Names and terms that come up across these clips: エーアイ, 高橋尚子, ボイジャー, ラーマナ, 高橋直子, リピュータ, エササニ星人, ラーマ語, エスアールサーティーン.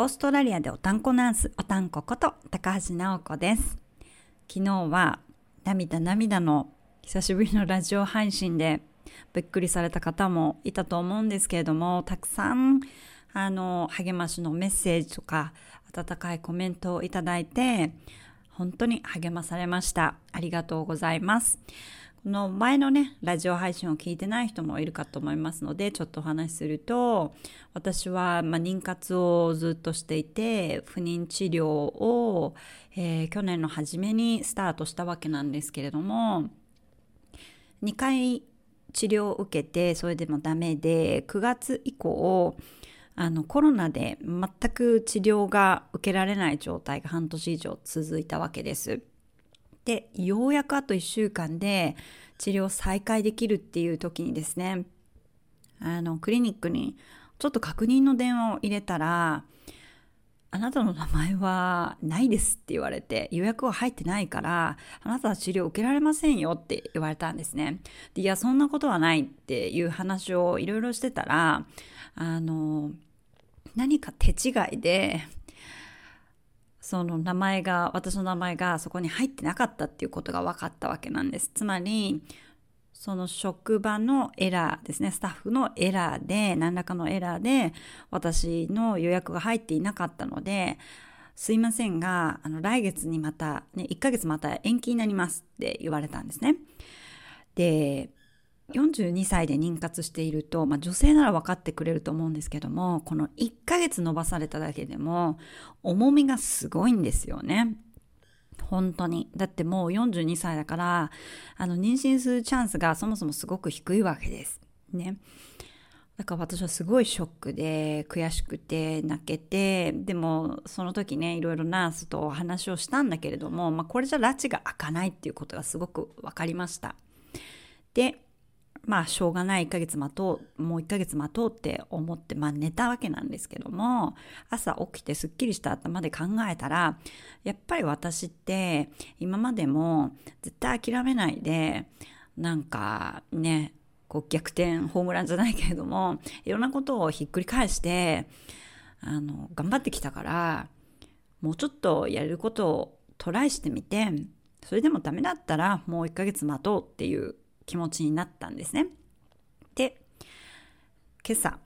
オーストラリアでおたんこナース、おたんここと高橋直子です。昨日は涙の久しぶりのラジオ配信でびっくりされた方もいたと思うんですけれども、たくさん励ましのメッセージとか温かいコメントをいただいて、本当に励まされました。ありがとうございます。この前のラジオ配信を聞いてない人もいるかと思いますので、ちょっとお話しすると、私は妊活をずっとしていて、不妊治療を、去年の初めにスタートしたわけなんですけれども、2回治療を受けて、それでもダメで、9月以降コロナで全く治療が受けられない状態が半年以上続いたわけです。で、ようやくあと1週間で治療再開できるっていう時にですね、クリニックにちょっと確認の電話を入れたら、あなたの名前はないですって言われて、予約は入ってないからあなたは治療受けられませんよって言われたんですね。で、いやそんなことはないっていう話をいろいろしてたら、何か手違いでその名前が、私の名前がそこに入ってなかったっていうことが分かったわけなんです。つまりその職場のエラーですね、スタッフのエラーで、何らかのエラーで私の予約が入っていなかったので、すいませんが来月にまた、1ヶ月また延期になりますって言われたんですね。で、42歳で妊活していると、女性なら分かってくれると思うんですけども、この1ヶ月延ばされただけでも重みがすごいんですよね。本当に。だってもう42歳だから妊娠するチャンスがそもそもすごく低いわけですね。だから私はすごいショックで、悔しくて泣けて、でもその時いろいろナースとお話をしたんだけれども、これじゃ拉致が開かないっていうことがすごく分かりました。で、しょうがない、1ヶ月待とうって思って、寝たわけなんですけども、朝起きてすっきりした頭で考えたら、やっぱり私って今までも絶対諦めないで、逆転ホームランじゃないけれども、いろんなことをひっくり返して頑張ってきたから、もうちょっとやれることをトライしてみて、それでもダメだったらもう1ヶ月待とうっていう気持ちになったんですね。で、今朝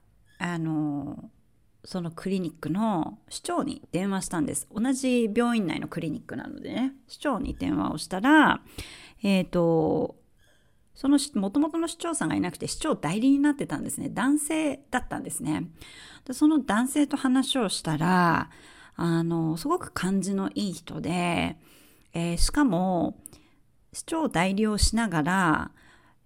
そのクリニックの市長に電話したんです。同じ病院内のクリニックなので市長に電話をしたら、その元々の市長さんがいなくて、市長代理になってたんですね。男性だったんですね。で、その男性と話をしたら、すごく感じのいい人で、しかも市長代理をしながら、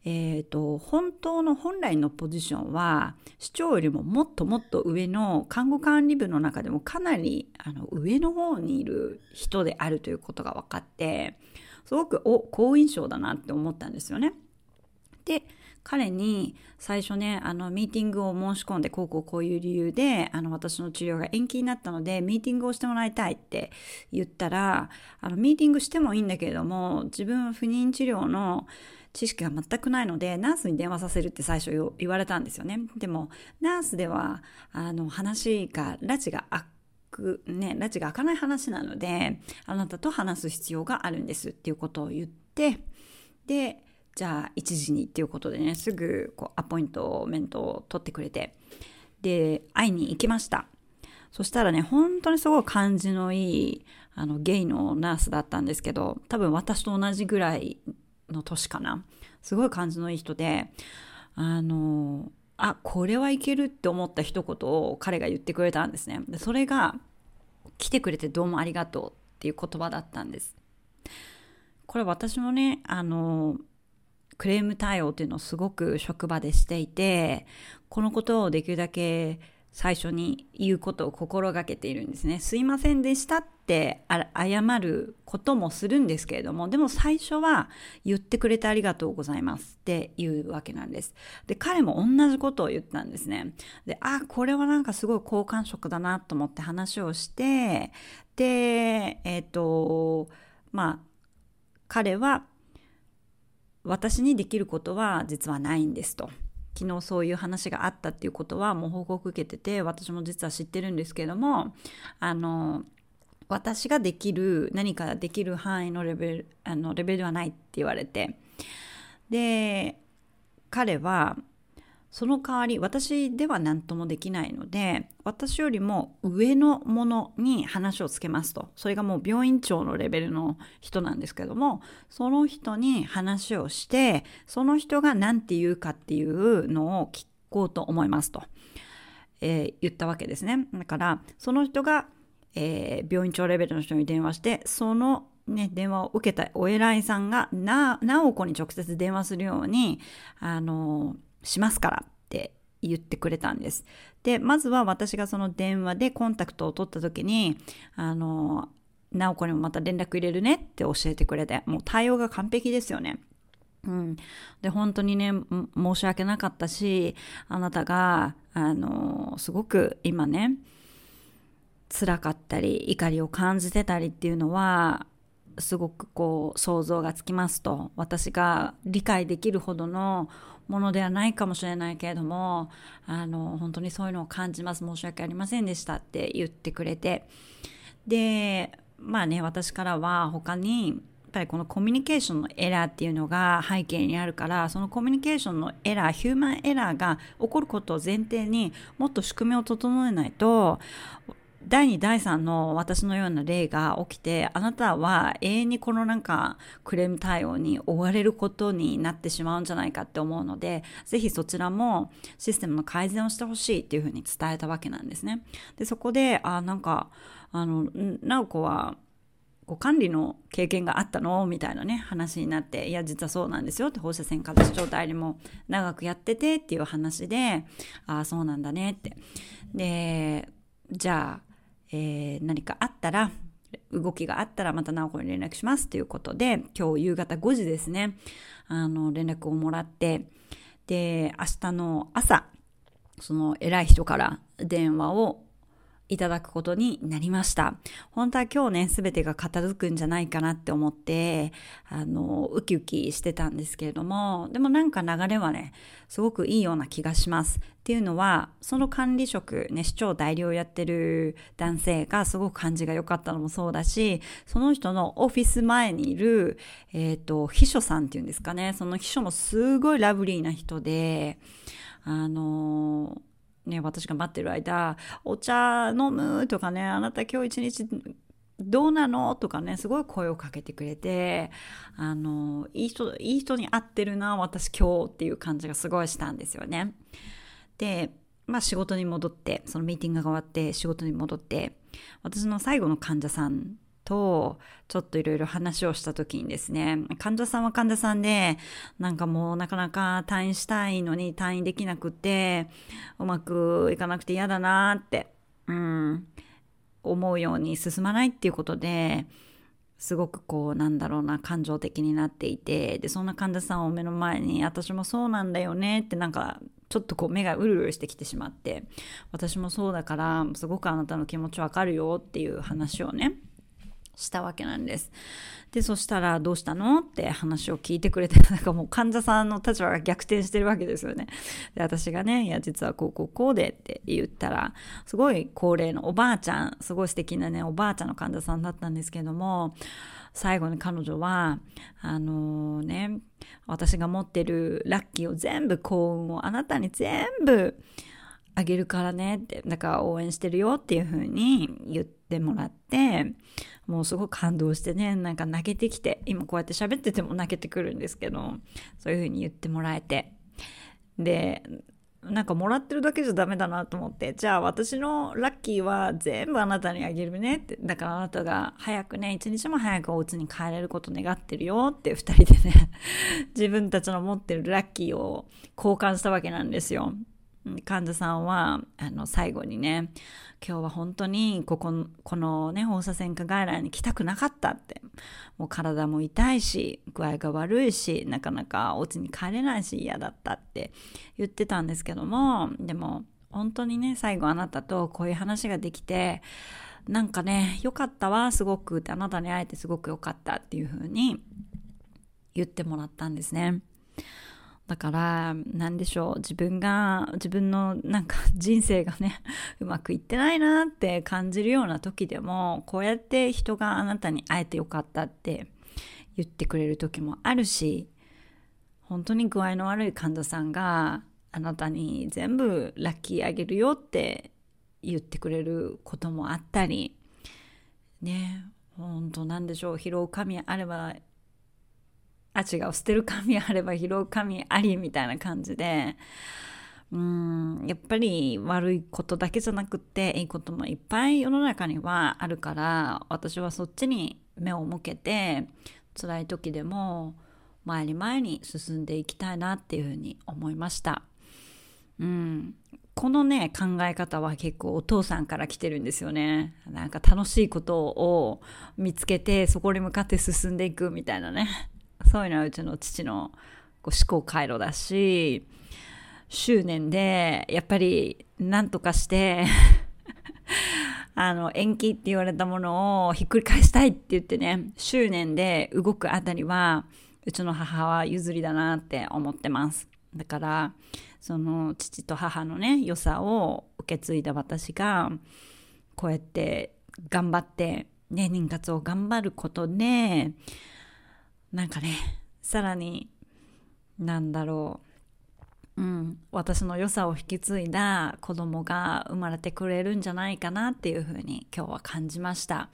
本来のポジションは市長よりももっともっと上の看護管理部の中でもかなり上の方にいる人であるということが分かって、すごく好印象だなって思ったんですよね。で、彼に最初ミーティングを申し込んで、こういう理由で私の治療が延期になったのでミーティングをしてもらいたいって言ったら、ミーティングしてもいいんだけれども、自分は不妊治療の知識が全くないのでナースに電話させるって最初言われたんですよね。でもナースでは拉致が開かない話なので、あなたと話す必要があるんですっていうことを言って、で、じゃあ1時にっていうことですぐアポイントメントを取ってくれて、で、会いに行きました。そしたら本当にすごい感じのいいゲイのナースだったんですけど、多分私と同じぐらいの年かな。すごい感じのいい人で、これはいけるって思った一言を彼が言ってくれたんですね。で、それが来てくれてどうもありがとうっていう言葉だったんです。これ私もクレーム対応っていうのをすごく職場でしていて、このことをできるだけ最初に言うことを心がけているんですね。すいませんでしたって謝ることもするんですけれども、でも最初は言ってくれてありがとうございますっていうわけなんです。で、彼も同じことを言ったんですね。で、これはすごい好感触だなと思って話をして、で、彼は私にできることは実はないんですと。昨日そういう話があったっていうことはもう報告受けてて、私も実は知ってるんですけども、私ができる何かできる範囲のレベルではないって言われて、で彼はその代わり私では何ともできないので私よりも上のものに話をつけますと、それがもう病院長のレベルの人なんですけども、その人に話をしてその人が何て言うかっていうのを聞こうと思いますと、言ったわけですね。だからその人が、病院長レベルの人に電話してその電話を受けたお偉いさんが直子に直接電話するようにしますからって言ってくれたんです。でまずは私がその電話でコンタクトを取った時に直子にもまた連絡入れるねって教えてくれて、もう対応が完璧ですよね。で本当にね申し訳なかったし、あなたがすごく今ね辛かったり怒りを感じてたりっていうのはすごくこう想像がつきますと、私が理解できるほどのものではないかもしれないけれども本当にそういうのを感じます、申し訳ありませんでしたって言ってくれて、でまあね私からは他にやっぱりこのコミュニケーションのエラーっていうのが背景にあるから、そのコミュニケーションのエラー、ヒューマンエラーが起こることを前提にもっと仕組みを整えないと第2、第3の私のような例が起きて、あなたは永遠にこのクレーム対応に追われることになってしまうんじゃないかって思うので、ぜひそちらもシステムの改善をしてほしいっていうふうに伝えたわけなんですね。でそこで直子は管理の経験があったのみたいなね話になって、いや実はそうなんですよって、放射線科別長代理も長くやっててっていう話で、ああそうなんだねって、でじゃあ何かあったら動きがあったらまた直子に連絡しますということで、今日夕方5時ですね連絡をもらって、で明日の朝その偉い人から電話をいただくことになりました。本当は今日ね全てが片付くんじゃないかなって思ってウキウキしてたんですけれども、でも流れはねすごくいいような気がします。っていうのはその管理職ね、市長代理をやってる男性がすごく感じが良かったのもそうだし、その人のオフィス前にいる、秘書さんっていうんですかね、その秘書もすごいラブリーな人で私が待ってる間お茶飲むとかね、あなた今日一日どうなのとかねすごい声をかけてくれて、いい人に会ってるな私今日っていう感じがすごいしたんですよね。で仕事に戻って、そのミーティングが終わって仕事に戻って、私の最後の患者さんとちょっといろいろ話をした時にですね、患者さんは患者さんでもうなかなか退院したいのに退院できなくてうまくいかなくて嫌だなって、思うように進まないっていうことですごく感情的になっていて、でそんな患者さんを目の前に私もそうなんだよねってちょっと目がうるうるしてきてしまって、私もそうだからすごくあなたの気持ちわかるよっていう話をねしたわけなんです。でそしたらどうしたのって話を聞いてくれて、もう患者さんの立場が逆転してるわけですよね。で私がねいや実はこうでって言ったら、すごい高齢のおばあちゃん、すごい素敵なねおばあちゃんの患者さんだったんですけども、最後に彼女は私が持ってるラッキーを全部、幸運をあなたに全部あげるからねって、だから応援してるよっていう風に言ってもらって、もうすごく感動してね泣けてきて、今こうやって喋ってても泣けてくるんですけど、そういう風に言ってもらえて、でもらってるだけじゃダメだなと思って、じゃあ私のラッキーは全部あなたにあげるねって、だからあなたが早くね一日も早くお家に帰れること願ってるよって、2人でね自分たちの持ってるラッキーを交換したわけなんですよ。患者さんは最後にね、今日は本当にこの放射線科外来に来たくなかったって、もう体も痛いし具合が悪いしなかなかお家に帰れないし嫌だったって言ってたんですけども、でも本当にね最後あなたとこういう話ができて良かったわすごくって、あなたに会えてすごく良かったっていう風に言ってもらったんですね。だからなんでしょう、自分のなんか人生がねうまくいってないなって感じるような時でも、こうやって人があなたに会えてよかったって言ってくれる時もあるし、本当に具合の悪い患者さんがあなたに全部ラッキーあげるよって言ってくれることもあったりね、本当なんでしょう、拾う神あれば捨てる神あれば拾う神ありみたいな感じで、やっぱり悪いことだけじゃなくっていいこともいっぱい世の中にはあるから、私はそっちに目を向けて辛い時でも前に進んでいきたいなっていうふうに思いました。このね考え方は結構お父さんから来てるんですよね。なんか楽しいことを見つけてそこに向かって進んでいくみたいなね、そういうのはうちの父の思考回路だし、執念でやっぱり何とかして延期って言われたものをひっくり返したいって言ってね、執念で動くあたりはうちの母は譲りだなって思ってます。だからその父と母のね良さを受け継いだ私がこうやって頑張ってね、妊活を頑張ることでなんかね、さらに私の良さを引き継いだ子供が生まれてくれるんじゃないかなっていうふうに今日は感じました。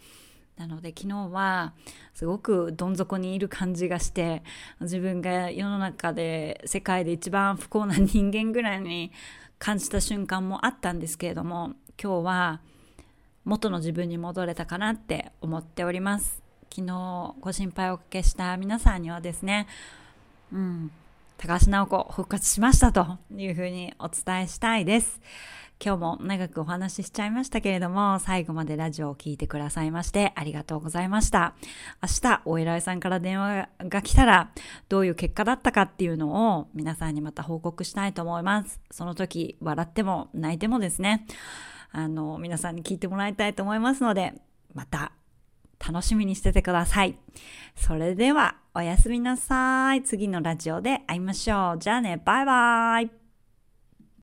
なので昨日はすごくどん底にいる感じがして、自分が世の中で世界で一番不幸な人間ぐらいに感じた瞬間もあったんですけれども、今日は元の自分に戻れたかなって思っております。昨日ご心配をおかけした皆さんにはですね、高橋尚子復活しましたというふうにお伝えしたいです。今日も長くお話ししちゃいましたけれども、最後までラジオを聞いてくださいましてありがとうございました。明日お偉いさんから電話が来たらどういう結果だったかっていうのを皆さんにまた報告したいと思います。その時笑っても泣いてもですね、皆さんに聞いてもらいたいと思いますので、また楽しみにしててください。それではおやすみなさい。次のラジオで会いましょう。じゃあね、バイバイ。